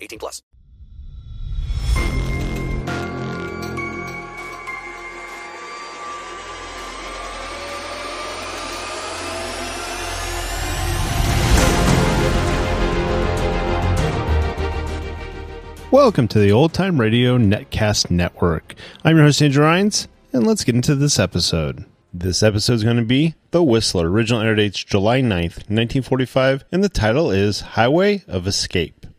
18 plus. Welcome to the Old Time Radio Netcast Network. I'm your host, Andrew Rines, and let's get into this episode. This episode is going to be The Whistler. Original air dates July 9th, 1945, and the title is Highway of Escape.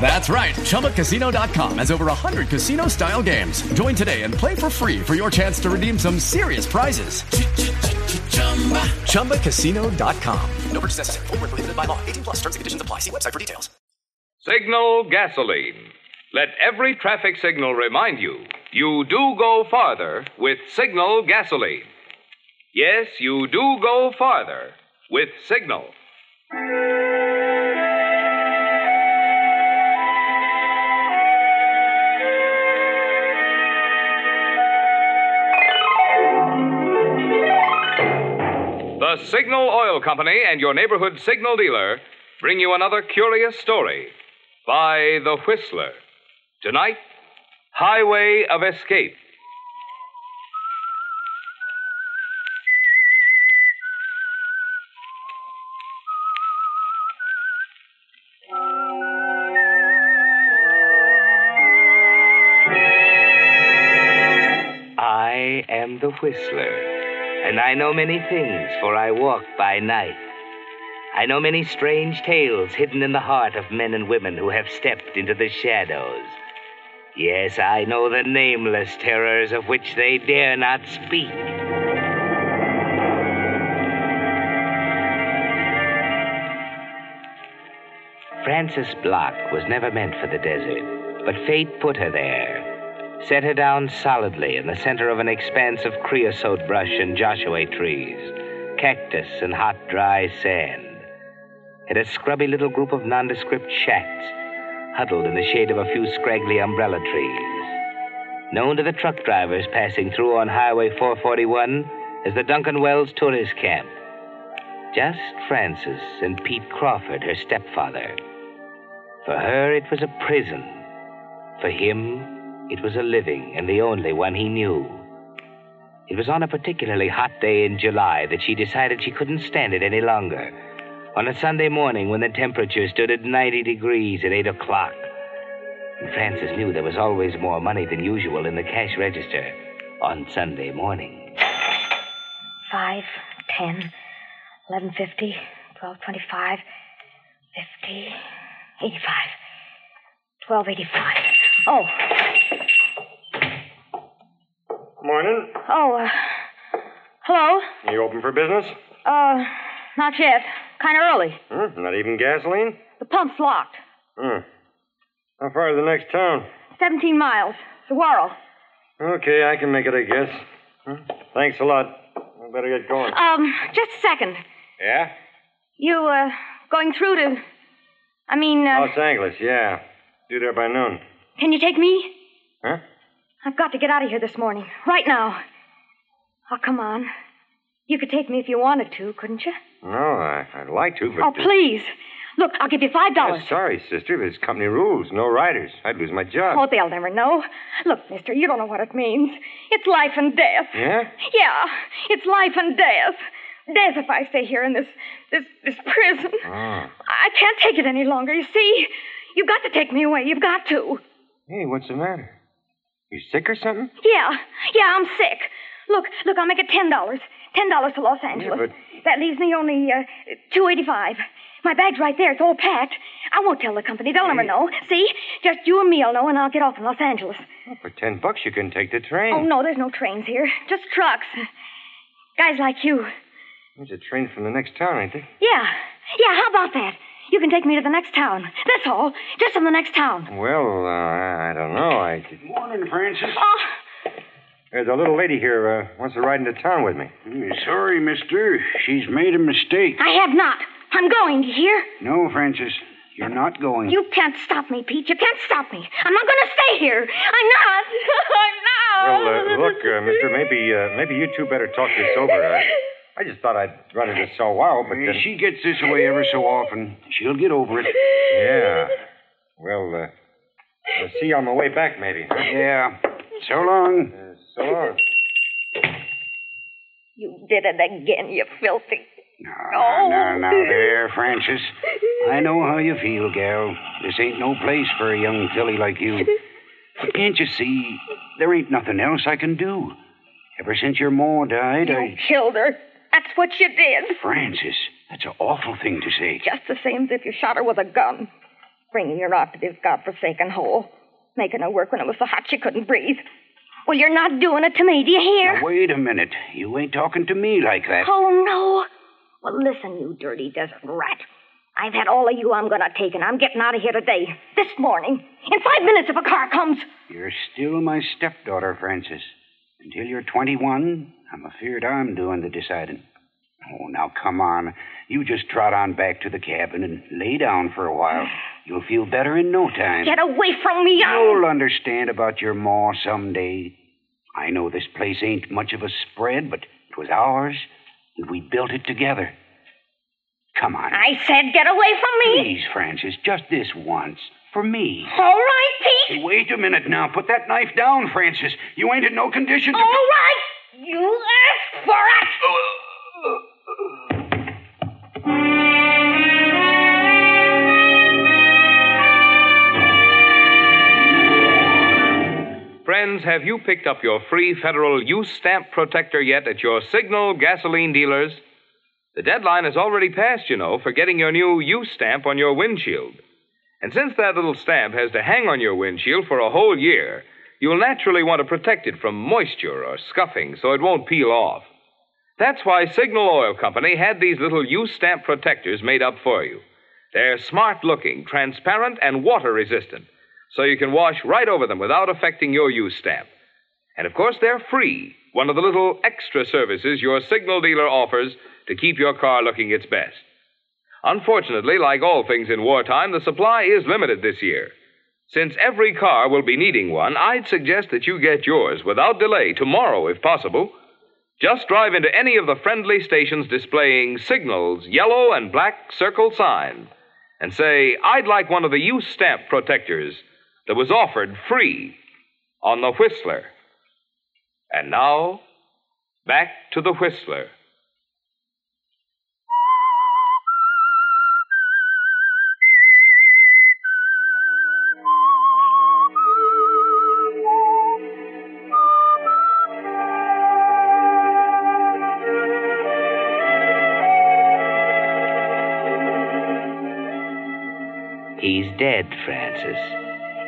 That's right. ChumbaCasino.com has over 100 casino-style games. Join today and play for free for your chance to redeem some serious prizes. ChumbaCasino.com. No purchase necessary. Void where prohibited by law. 18 plus terms and conditions apply. See website for details. Signal gasoline. Let every traffic signal remind you, you do go farther with Signal gasoline. Yes, you do go farther with Signal. The Signal Oil Company and your neighborhood signal dealer bring you another curious story by The Whistler. Tonight, Highway of Escape. I am The Whistler. And I know many things, for I walk by night. I know many strange tales hidden in the heart of men and women who have stepped into the shadows. Yes, I know the nameless terrors of which they dare not speak. Frances Block was never meant for the desert, but fate put her there. Set her down solidly in the center of an expanse of creosote brush and Joshua trees, cactus and hot, dry sand. In a scrubby little group of nondescript shacks, huddled in the shade of a few scraggly umbrella trees. Known to the truck drivers passing through on Highway 441 as the Duncan Wells Tourist Camp. Just Frances and Pete Crawford, her stepfather. For her, it was a prison. For him, it was a living and the only one he knew. It was on a particularly hot day in July that she decided she couldn't stand it any longer. on a Sunday morning when the temperature stood at 90 degrees at 8 o'clock. And Francis knew there was always more money than usual in the cash register on Sunday morning. 5, 10, 11.50, 12.25, 50, 85, 12.85. Oh. Morning. Oh, hello? You open for business? Not yet. Kind of early. Not even gasoline? The pump's locked. How far is the next town? 17 miles. Saguaro. Okay, I can make it, I guess. Thanks a lot. I better get going. Just a second. Yeah? You, going through to... Los Angeles, yeah. Due there by noon. Can you take me? Huh? I've got to get out of here this morning. Right now. Oh, come on. You could take me if you wanted to, couldn't you? No, I'd like to, but... Oh, please. Look, I'll give you $5. Sorry, sister, but it's company rules. No riders. I'd lose my job. Oh, they'll never know. Look, mister, you don't know what it means. It's life and death. Yeah? Yeah, it's life and death. Death if I stay here in this prison. Oh. I can't take it any longer, you see? You've got to take me away. You've got to. Hey, what's the matter? You sick or something? Yeah, I'm sick. Look, I'll make it $10. $10 to Los Angeles. Yeah, but... That leaves me only $2.85. My bag's right there. It's all packed. I won't tell the company. They'll never know. See? Just you and me'll know, and I'll get off in Los Angeles. Well, for $10, you can take the train. Oh, no, there's no trains here. Just trucks. Guys like you. There's a train from the next town, ain't there? Yeah, how about that? You can take me to the next town. That's all. Just from the next town. Well, I don't know. Morning, Francis. Oh. There's a little lady here wants to ride into town with me. Sorry, mister. She's made a mistake. I have not. I'm going, you hear? No, Francis. You're not going. You can't stop me, Pete. You can't stop me. I'm not going to stay here. I'm not. Well, look, mister, maybe you two better talk this over. I just thought I'd run into Saguaro, but... She gets this way ever so often. She'll get over it. Yeah. Well, we'll see you on the way back, maybe. Huh? Yeah. So long. So long. You did it again, you filthy... No, there, Francis. I know how you feel, gal. This ain't no place for a young filly like you. But can't you see, there ain't nothing else I can do. Ever since your ma died, I... You killed her. That's what you did. Francis, that's an awful thing to say. Just the same as if you shot her with a gun. Bringing her out to this godforsaken hole. Making her work when it was so hot she couldn't breathe. Well, you're not doing it to me, do you hear? Now, wait a minute. You ain't talking to me like that. Oh, no. Well, listen, you dirty desert rat. I've had all of you I'm going to take, and I'm getting out of here today. This morning. In 5 minutes if a car comes. You're still my stepdaughter, Francis. Until you're 21, I'm afeard I'm doing the deciding. Oh, now, come on. You just trot on back to the cabin and lay down for a while. You'll feel better in no time. Get away from me. You'll understand about your ma someday. I know this place ain't much of a spread, but it was ours. We built it together. Come on. I said get away from me. Please, Francis, just this once. For me. All right, Pete. Hey, wait a minute now. Put that knife down, Francis. You ain't in no condition to... All right. You asked for it. Friends, have you picked up your free federal use stamp protector yet at your Signal gasoline dealers? The deadline has already passed, you know, for getting your new use stamp on your windshield. And since that little stamp has to hang on your windshield for a whole year, you'll naturally want to protect it from moisture or scuffing so it won't peel off. That's why Signal Oil Company had these little use stamp protectors made up for you. They're smart-looking, transparent, and water-resistant, so you can wash right over them without affecting your use stamp. And, of course, they're free, one of the little extra services your Signal dealer offers to keep your car looking its best. Unfortunately, like all things in wartime, the supply is limited this year. Since every car will be needing one, I'd suggest that you get yours without delay tomorrow, if possible. Just drive into any of the friendly stations displaying Signal's yellow and black circle sign and say, "I'd like one of the use stamp protectors that was offered free on the Whistler." And now, back to the Whistler. He's dead, Francis.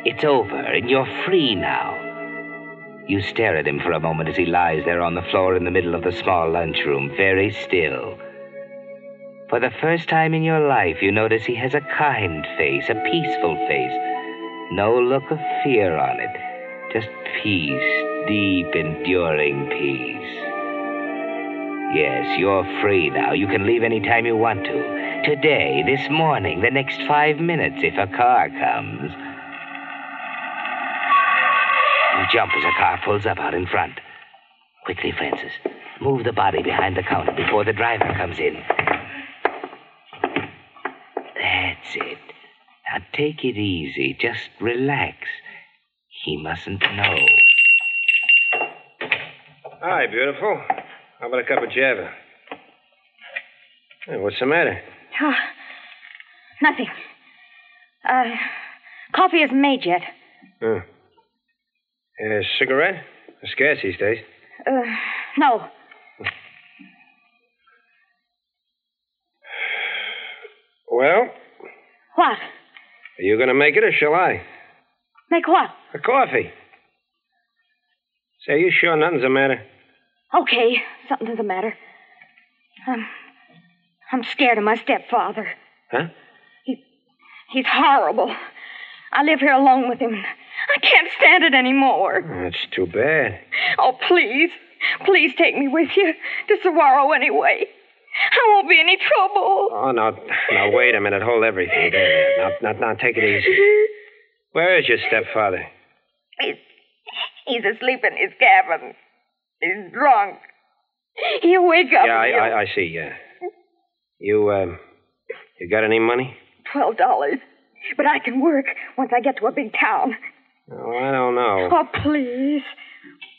It's over, and you're free now. You stare at him for a moment as he lies there on the floor in the middle of the small lunchroom, very still. For the first time in your life, you notice he has a kind face, a peaceful face. No look of fear on it. Just peace, deep, enduring peace. Yes, you're free now. You can leave any time you want to. Today, this morning, the next 5 minutes, if a car comes. You jump as a car pulls up out in front. Quickly, Francis, move the body behind the counter before the driver comes in. That's it. Now, take it easy. Just relax. He mustn't know. Hi, beautiful. How about a cup of java? Hey, what's the matter? Oh, nothing. Coffee isn't made yet. Oh. A cigarette? It's scarce these days. No. Well? What? Are you going to make it or shall I? Make what? A coffee. Say, you sure nothing's the matter? Okay, something's the matter. I'm scared of my stepfather. Huh? He's horrible. I live here alone with him. I can't stand it anymore. Oh, that's too bad. Oh, please. Please take me with you to Saguaro anyway. I won't be any trouble. Oh, now, wait a minute. Hold everything there. Now, take it easy. Where is your stepfather? He's asleep in his cabin. He's drunk. He'll wake up. Yeah, I see, yeah. You got any money? $12. But I can work once I get to a big town. Oh, I don't know. Oh, please.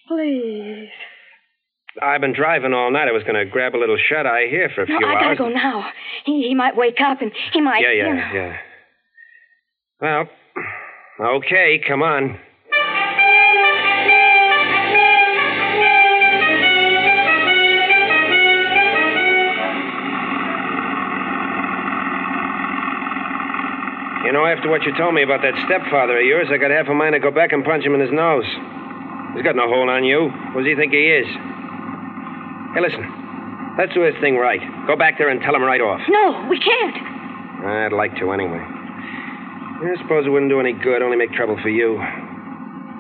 Please. I've been driving all night. I was going to grab a little shut-eye here for a few hours. No, I got to go now. He might wake up and he might... Yeah. Well, okay, come on. You know, after what you told me about that stepfather of yours, I got half a mind to go back and punch him in his nose. He's got no hold on you. What does he think he is? Hey, listen. Let's do this thing right. Go back there and tell him right off. No, we can't. I'd like to anyway. I suppose it wouldn't do any good, only make trouble for you.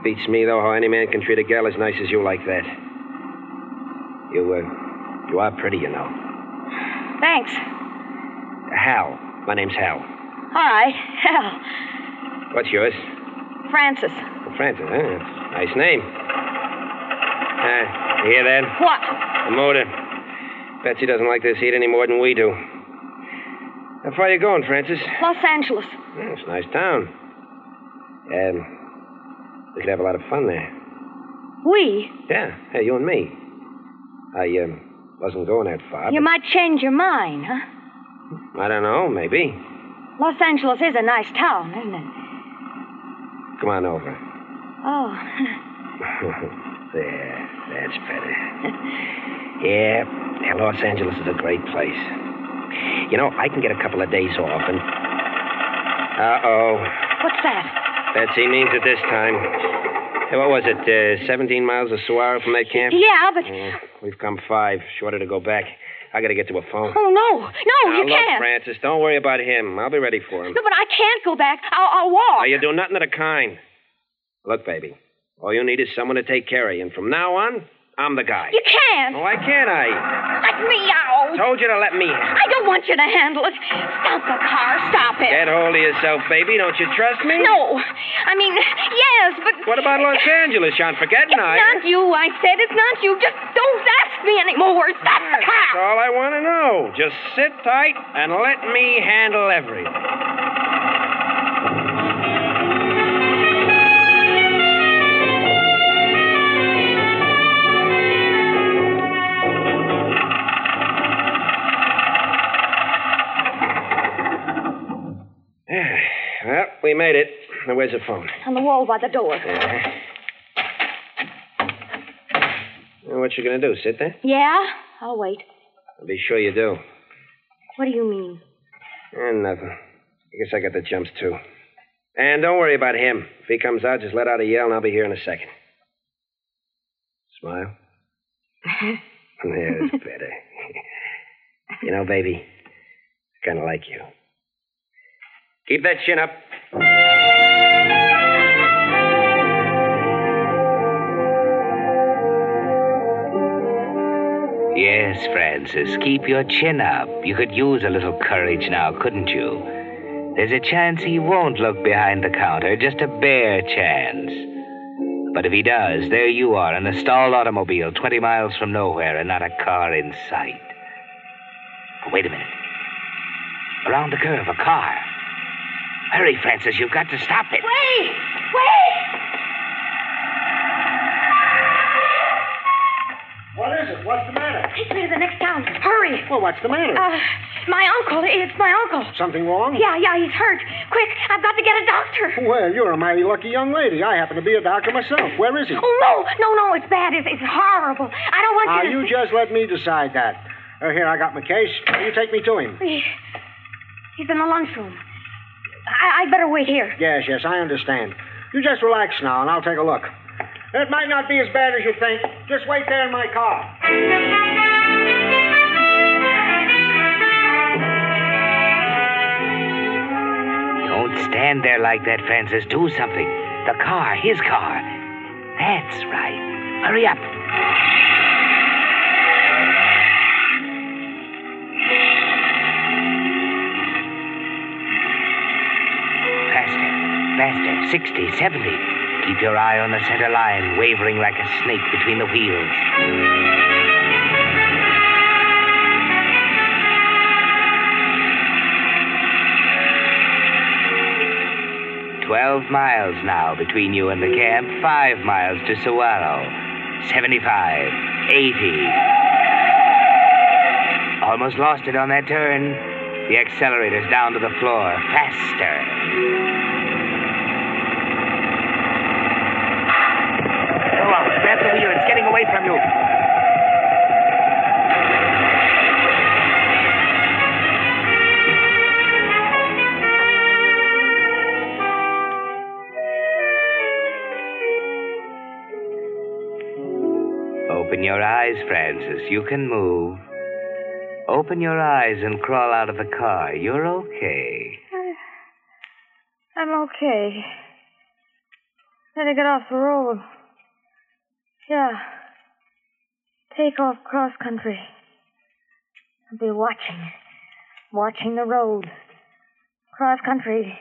Beats me, though, how any man can treat a gal as nice as you like that. You are pretty, you know. Thanks. Hal. My name's Hal. All right, Hal. What's yours? Francis. Oh, Francis, huh? Nice name. You hear that? What? The motor. Betsy doesn't like this heat any more than we do. How far are you going, Francis? Los Angeles. It's a nice town. We could have a lot of fun there. We? Yeah, hey, you and me. I wasn't going that far. You might change your mind, huh? I don't know, maybe. Los Angeles is a nice town, isn't it? Come on over. Oh. There, that's better. Yeah, Los Angeles is a great place. You know, I can get a couple of days off and... Uh-oh. What's that? Betsy means it this time. Hey, what was it, 17 miles of Saguaro from that camp? Yeah, but... we've come 5, shorter to go back. I got to get to a phone. Oh, no, you can't. Look, Francis, don't worry about him. I'll be ready for him. No, but I can't go back. I'll walk. No, you do nothing of the kind. Look, baby, all you need is someone to take care of you, and from now on, I'm the guy. You can't. Why can't I? Let me out. Told you to let me out. I don't want you to handle it. Stop the car. Stop it. Get hold of yourself, baby. Don't you trust me? No. I mean, yes, but... What about Los Angeles? You aren't forgetting, are you? It's not you, I said. It's not you. Just don't ask me anymore. Stop the car. That's all I want to know. Just sit tight and let me handle everything. Well, we made it. Now, where's the phone? On the wall by the door. Yeah. Well, what you gonna do, sit there? Yeah, I'll wait. I'll be sure you do. What do you mean? Nothing. I guess I got the jumps, too. And don't worry about him. If he comes out, just let out a yell, and I'll be here in a second. Smile? There's better. You know, baby, I kind of like you. Keep that chin up. Yes, Francis, keep your chin up. You could use a little courage now, couldn't you? There's a chance he won't look behind the counter, just a bare chance. But if he does, there you are in a stalled automobile 20 miles from nowhere and not a car in sight. Oh, wait a minute. Around the curve, a car. Hurry, Francis, you've got to stop it. Wait! Wait! What is it? What's the matter? Take me to the next town. Hurry. Well, what's the matter? My uncle. It's my uncle. Something wrong? Yeah, he's hurt. Quick, I've got to get a doctor. Well, you're a mighty lucky young lady. I happen to be a doctor myself. Where is he? Oh, no, it's bad. It's horrible. I don't want you to... You just let me decide that. Here, I got my case. You take me to him. He's in the lunchroom. I'd better wait here. Yes, I understand. You just relax now, and I'll take a look. It might not be as bad as you think. Just wait there in my car. Don't stand there like that, Francis. Do something. The car, his car. That's right. Hurry up. Faster. 60, 70. Keep your eye on the center line, wavering like a snake between the wheels. Mm-hmm. 12 miles now between you and the camp, 5 miles to Saguaro, 75, 80. Almost lost it on that turn. The accelerator's down to the floor. Faster. The wheel, it's getting away from you. Open your eyes, Francis. You can move. Open your eyes and crawl out of the car. You're okay. I'm okay. I had to get off the road. Yeah. Take off cross-country. I'll be watching. Watching the road. Cross-country.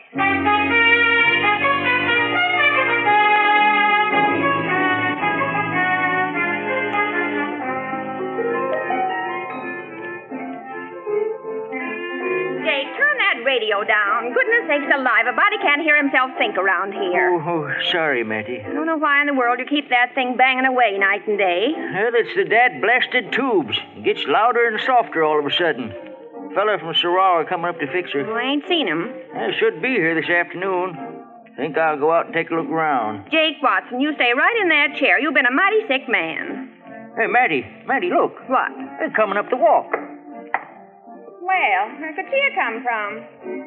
Jay, turn that radio down. Goodness sakes alive, a body can't hear himself think around here. Oh, sorry, Mattie. I don't know why in the world you keep that thing banging away night and day. Well, it's the dad blasted tubes. It gets louder and softer all of a sudden. A fella from Saguaro coming up to fix her. Well, I ain't seen him. I should be here this afternoon. Think I'll go out and take a look around. Jake Watson, you stay right in that chair. You've been a mighty sick man. Hey, Mattie, look. What? They're coming up the walk. Well, where could she have come from?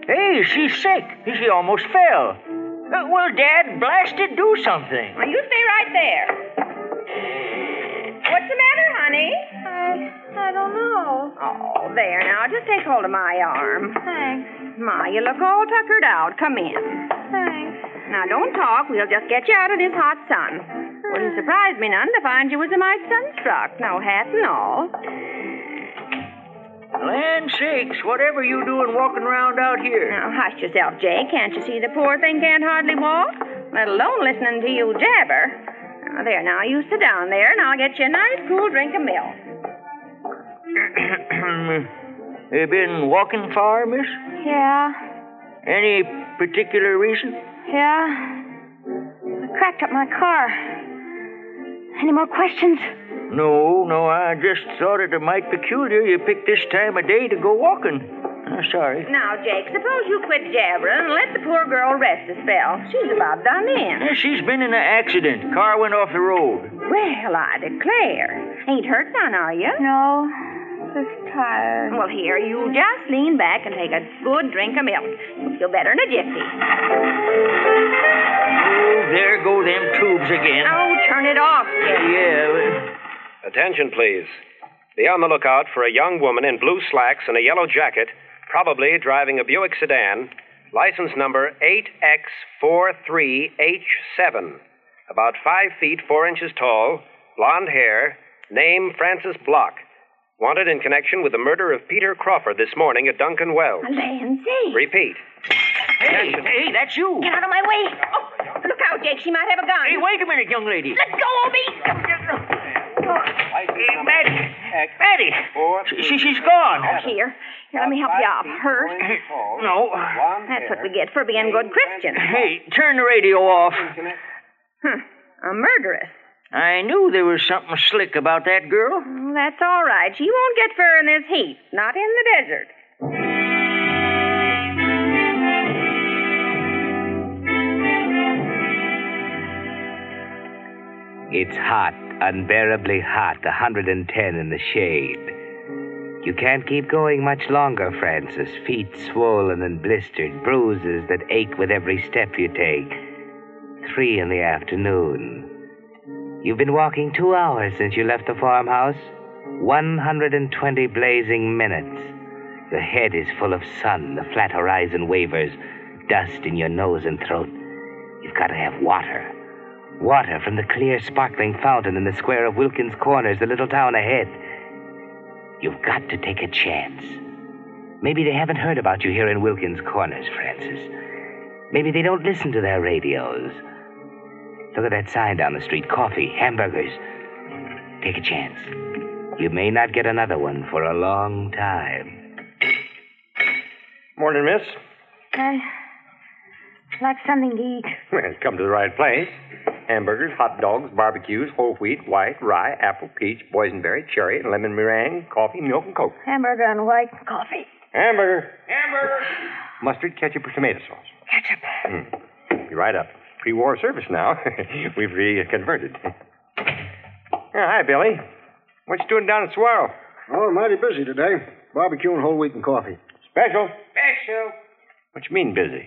Hey, she's sick. She almost fell. Well, Dad, blasted, do something. Well, you stay right there. What's the matter, honey? I don't know. Oh, there now. Just take hold of my arm. Thanks. Ma, you look all tuckered out. Come in. Thanks. Now, don't talk. We'll just get you out of this hot sun. Wouldn't surprise me none to find you was a mite sunstruck. No hat and all. Land sakes, whatever you doing walking around out here? Now, hush yourself, Jay. Can't you see the poor thing can't hardly walk? Let alone listening to you jabber. Now, there, now, you sit down there, and I'll get you a nice cool drink of milk. You been walking far, miss? Yeah. Any particular reason? Yeah. I cracked up my car. Any more questions? No, I just thought it a mite peculiar you picked this time of day to go walking. I'm sorry. Now, Jake, suppose you quit jabbering and let the poor girl rest a spell. She's about done in. Yeah, she's been in an accident. Car went off the road. Well, I declare. Ain't hurt none, are you? No. is tired. Well, here, you just lean back and take a good drink of milk. You'll feel better in a jiffy. Oh, there go them tubes again. Oh, turn it off, Jim. Yeah. Attention, please. Be on the lookout for a young woman in blue slacks and a yellow jacket, probably driving a Buick sedan, license number 8X43H7, about 5 feet 4 inches tall, blonde hair, name Francis Block. Wanted in connection with the murder of Peter Crawford this morning at Duncan Wells. Lindsay! Repeat. Hey, attention. Hey, that's you. Get out of my way. Oh, look out, Jake. She might have a gun. Hey, wait a minute, young lady. Let go of me. Hey, Maddie. She's gone. Oh, here. Let me help you out. Her? No. That's what we get for being good Christians. Hey, turn the radio off. A murderess. I knew there was something slick about that girl. That's all right. She won't get fur in this heat. Not in the desert. It's hot, unbearably hot, 110 in the shade. You can't keep going much longer, Francis. Feet swollen and blistered, bruises that ache with every step you take. 3 in the afternoon. You've been walking 2 hours since you left the farmhouse. 120 blazing minutes. Your head is full of sun. The flat horizon wavers. Dust in your nose and throat. You've got to have water. Water from the clear, sparkling fountain in the square of Wilkins Corners, the little town ahead. You've got to take a chance. Maybe they haven't heard about you here in Wilkins Corners, Francis. Maybe they don't listen to their radios. Look at that sign down the street. Coffee, hamburgers. Take a chance. You may not get another one for a long time. Morning, miss. I'd like something to eat. Well, come to the right place. Hamburgers, hot dogs, barbecues, whole wheat, white, rye, apple, peach, boysenberry, cherry, and lemon meringue, coffee, milk, and coke. Hamburger and white coffee. Hamburger. Hamburger. Mustard, ketchup, or tomato sauce. Ketchup. Be right up. Pre-war service now. We've reconverted. Hi, Billy. What you doing down at Saguaro? Oh, mighty busy today. Barbecue and whole wheat and coffee. Special. Special. What you mean busy?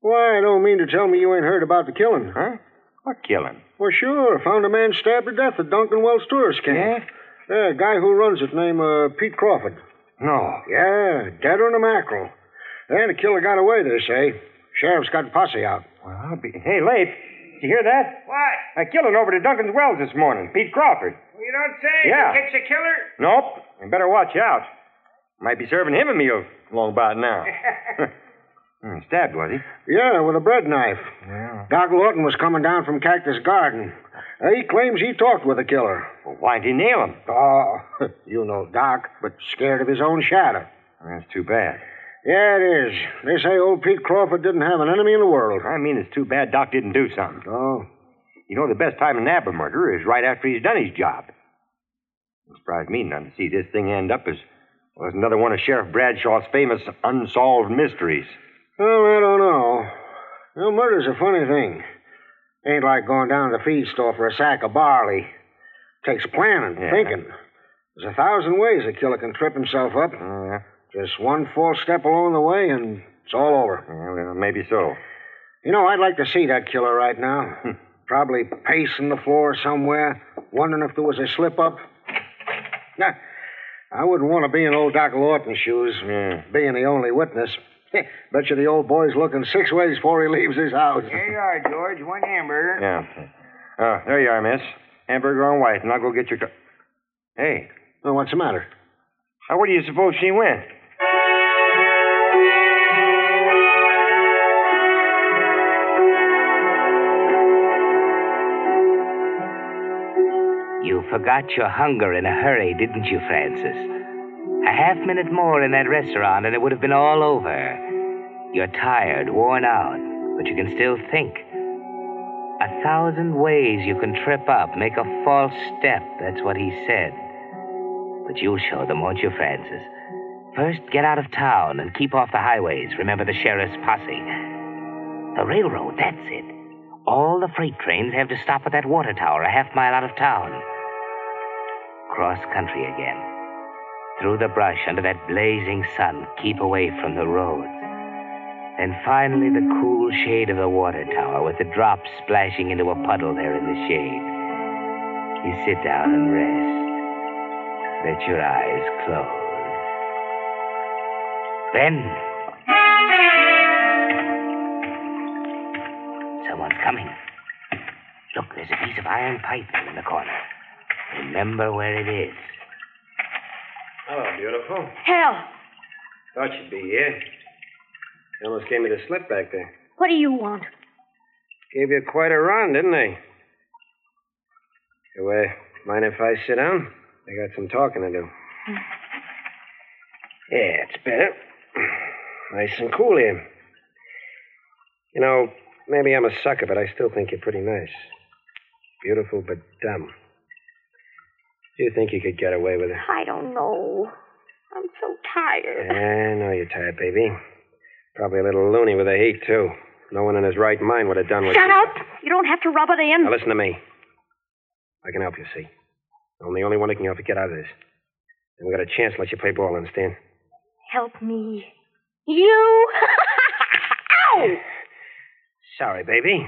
Why, I don't mean to tell me you ain't heard about the killing. Huh? What killing? Well, sure. Found a man stabbed to death at Duncan Wells Tourist Camp. Yeah? Yeah, a guy who runs it named Pete Crawford. No. Yeah, dead on a mackerel. And the killer got away, they say. Sheriff's got the posse out. Well, I'll be... Hey, Leif, did you hear that? What? A killing over to Duncan's Wells this morning. Pete Crawford. Well, you don't say? Yeah. You catch a killer? Nope. You better watch out. Might be serving him a meal long about now. Stabbed, was he? Yeah, with a bread knife. Yeah. Doc Lawton was coming down from Cactus Garden. He claims he talked with the killer. Well, why'd he nail him? Oh, you know Doc, but scared of his own shadow. That's too bad. Yeah, it is. They say old Pete Crawford didn't have an enemy in the world. I mean, it's too bad Doc didn't do something. Oh. You know, the best time to nab a murderer is right after he's done his job. It surprised me none to see this thing end up as was another one of Sheriff Bradshaw's famous unsolved mysteries. Well, I don't know. You know, murder's a funny thing. Ain't like going down to the feed store for a sack of barley. Takes planning, thinking. There's 1,000 ways a killer can trip himself up. Yeah. Just one false step along the way, and it's all over. Yeah, well, maybe so. You know, I'd like to see that killer right now. Probably pacing the floor somewhere, wondering if there was a slip-up. Now, I wouldn't want to be in old Doc Lawton's shoes, being the only witness. Bet you the old boy's looking 6 ways before he leaves his house. Here you are, George. One hamburger. Yeah. There you are, miss. Hamburger on white, and I'll go get your... Hey. Well, what's the matter? Now, where do you suppose she went? You forgot your hunger in a hurry, didn't you, Francis? A 1/2 minute more in that restaurant and it would have been all over. You're tired, worn out, but you can still think. 1,000 ways you can trip up, make a false step. That's what he said. But you'll show them, won't you, Francis? First, get out of town and keep off the highways. Remember the sheriff's posse. The railroad, that's it. All the freight trains have to stop at that water tower 1/2 mile out of town. Cross country again. through the brush, under that blazing sun, keep away from the roads. And finally, the cool shade of the water tower, with the drops splashing into a puddle there in the shade. You sit down and rest. Let your eyes close. Then... someone's coming. Look, there's a piece of iron pipe in the corner. Remember where it is. Hello, beautiful. Hal. Thought you'd be here. You almost gave me the slip back there. What do you want? Gave you quite a run, didn't I? You, mind if I sit down? I got some talking to do. Yeah, it's better. Nice and cool here. You know, maybe I'm a sucker, but I still think you're pretty nice. Beautiful, but dumb. Do you think you could get away with it? I don't know. I'm so tired. I know you're tired, baby. Probably a little loony with the heat, too. No one in his right mind would have done what you... Shut up! You don't have to rub it in. Now, listen to me. I can help you, see? I'm the only one who can help you get out of this. And we got a chance to let you play ball, understand? Help me. You? Ow! Sorry, baby.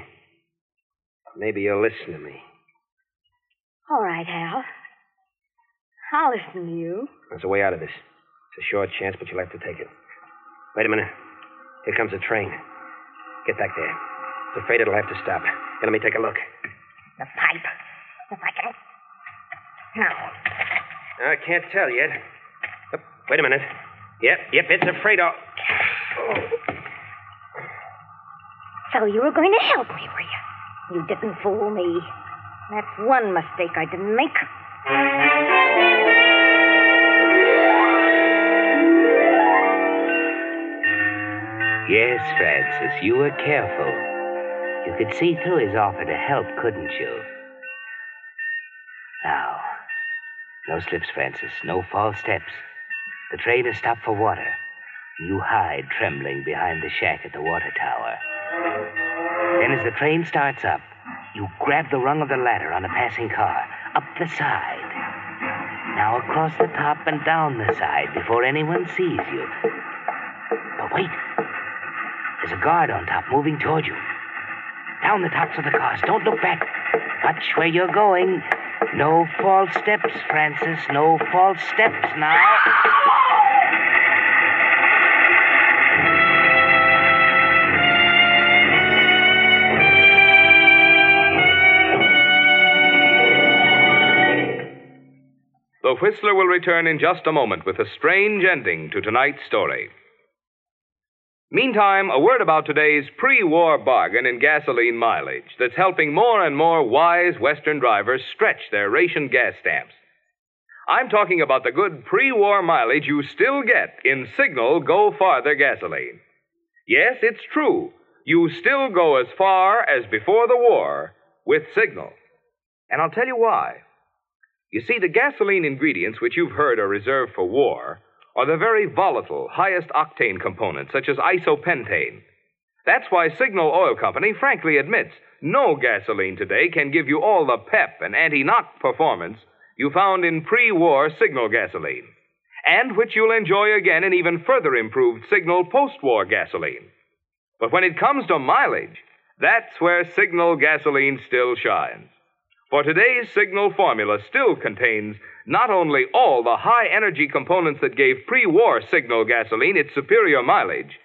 Maybe you'll listen to me. All right, Hal. I'll listen to you. There's a way out of this. It's a short chance, but you'll have to take it. Wait a minute. Here comes a train. Get back there. I'm afraid it'll have to stop. Here, let me take a look. The pipe. If I can... No. I can't tell yet. Oh, wait a minute. Yep, it's afraid of... Oh. So you were going to help me, were you? You didn't fool me. That's one mistake I didn't make. Yes, Francis, you were careful. You could see through his offer to help, couldn't you? Now, no slips, Francis, no false steps. The train has stopped for water. You hide, trembling, behind the shack at the water tower. Then as the train starts up, you grab the rung of the ladder on a passing car, up the side. Now across the top and down the side before anyone sees you. But wait. There's a guard on top moving toward you. Down the tops of the cars. Don't look back. Watch where you're going. No false steps, Francis. No false steps now. The Whistler will return in just a moment with a strange ending to tonight's story. Meantime, a word about today's pre-war bargain in gasoline mileage that's helping more and more wise Western drivers stretch their rationed gas stamps. I'm talking about the good pre-war mileage you still get in Signal Go Farther gasoline. Yes, it's true. You still go as far as before the war with Signal. And I'll tell you why. You see, the gasoline ingredients which you've heard are reserved for war are the very volatile, highest octane components, such as isopentane. That's why Signal Oil Company frankly admits no gasoline today can give you all the pep and anti-knock performance you found in pre-war Signal gasoline, and which you'll enjoy again in even further improved Signal post-war gasoline. But when it comes to mileage, that's where Signal gasoline still shines. For today's Signal formula still contains not only all the high-energy components that gave pre-war Signal gasoline its superior mileage,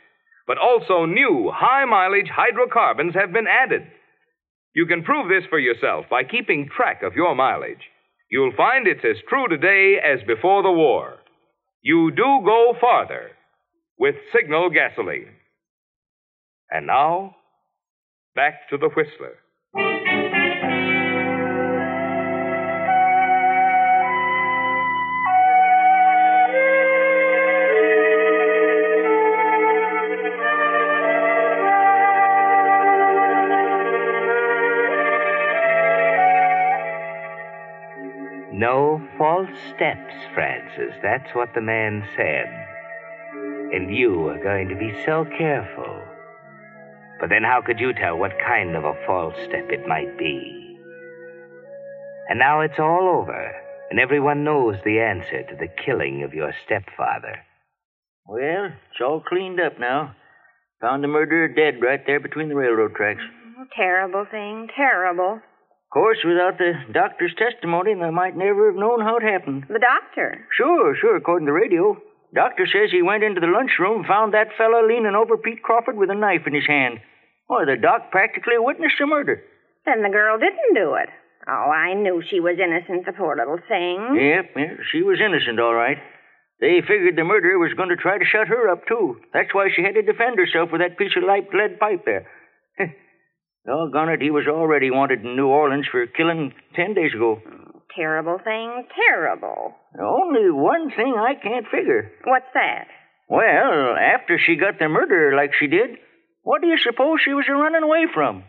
but also new high-mileage hydrocarbons have been added. You can prove this for yourself by keeping track of your mileage. You'll find it's as true today as before the war. You do go farther with Signal gasoline. And now, back to the Whistler. No false steps, Francis. That's what the man said. And you are going to be so careful. But then how could you tell what kind of a false step it might be? And now it's all over. And everyone knows the answer to the killing of your stepfather. Well, it's all cleaned up now. Found the murderer dead right there between the railroad tracks. Oh, terrible thing, terrible. Of course, without the doctor's testimony, they might never have known how it happened. The doctor? Sure, according to the radio. Doctor says he went into the lunchroom and found that fellow leaning over Pete Crawford with a knife in his hand. Well, the doc practically witnessed the murder. Then the girl didn't do it. Oh, I knew she was innocent, the poor little thing. Yep, she was innocent, all right. They figured the murderer was going to try to shut her up, too. That's why she had to defend herself with that piece of lead pipe there. Doggone it, he was already wanted in New Orleans for killing 10 days ago. Oh, terrible thing, terrible. Only one thing I can't figure. What's that? Well, after she got the murderer like she did, what do you suppose she was running away from?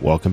Welcome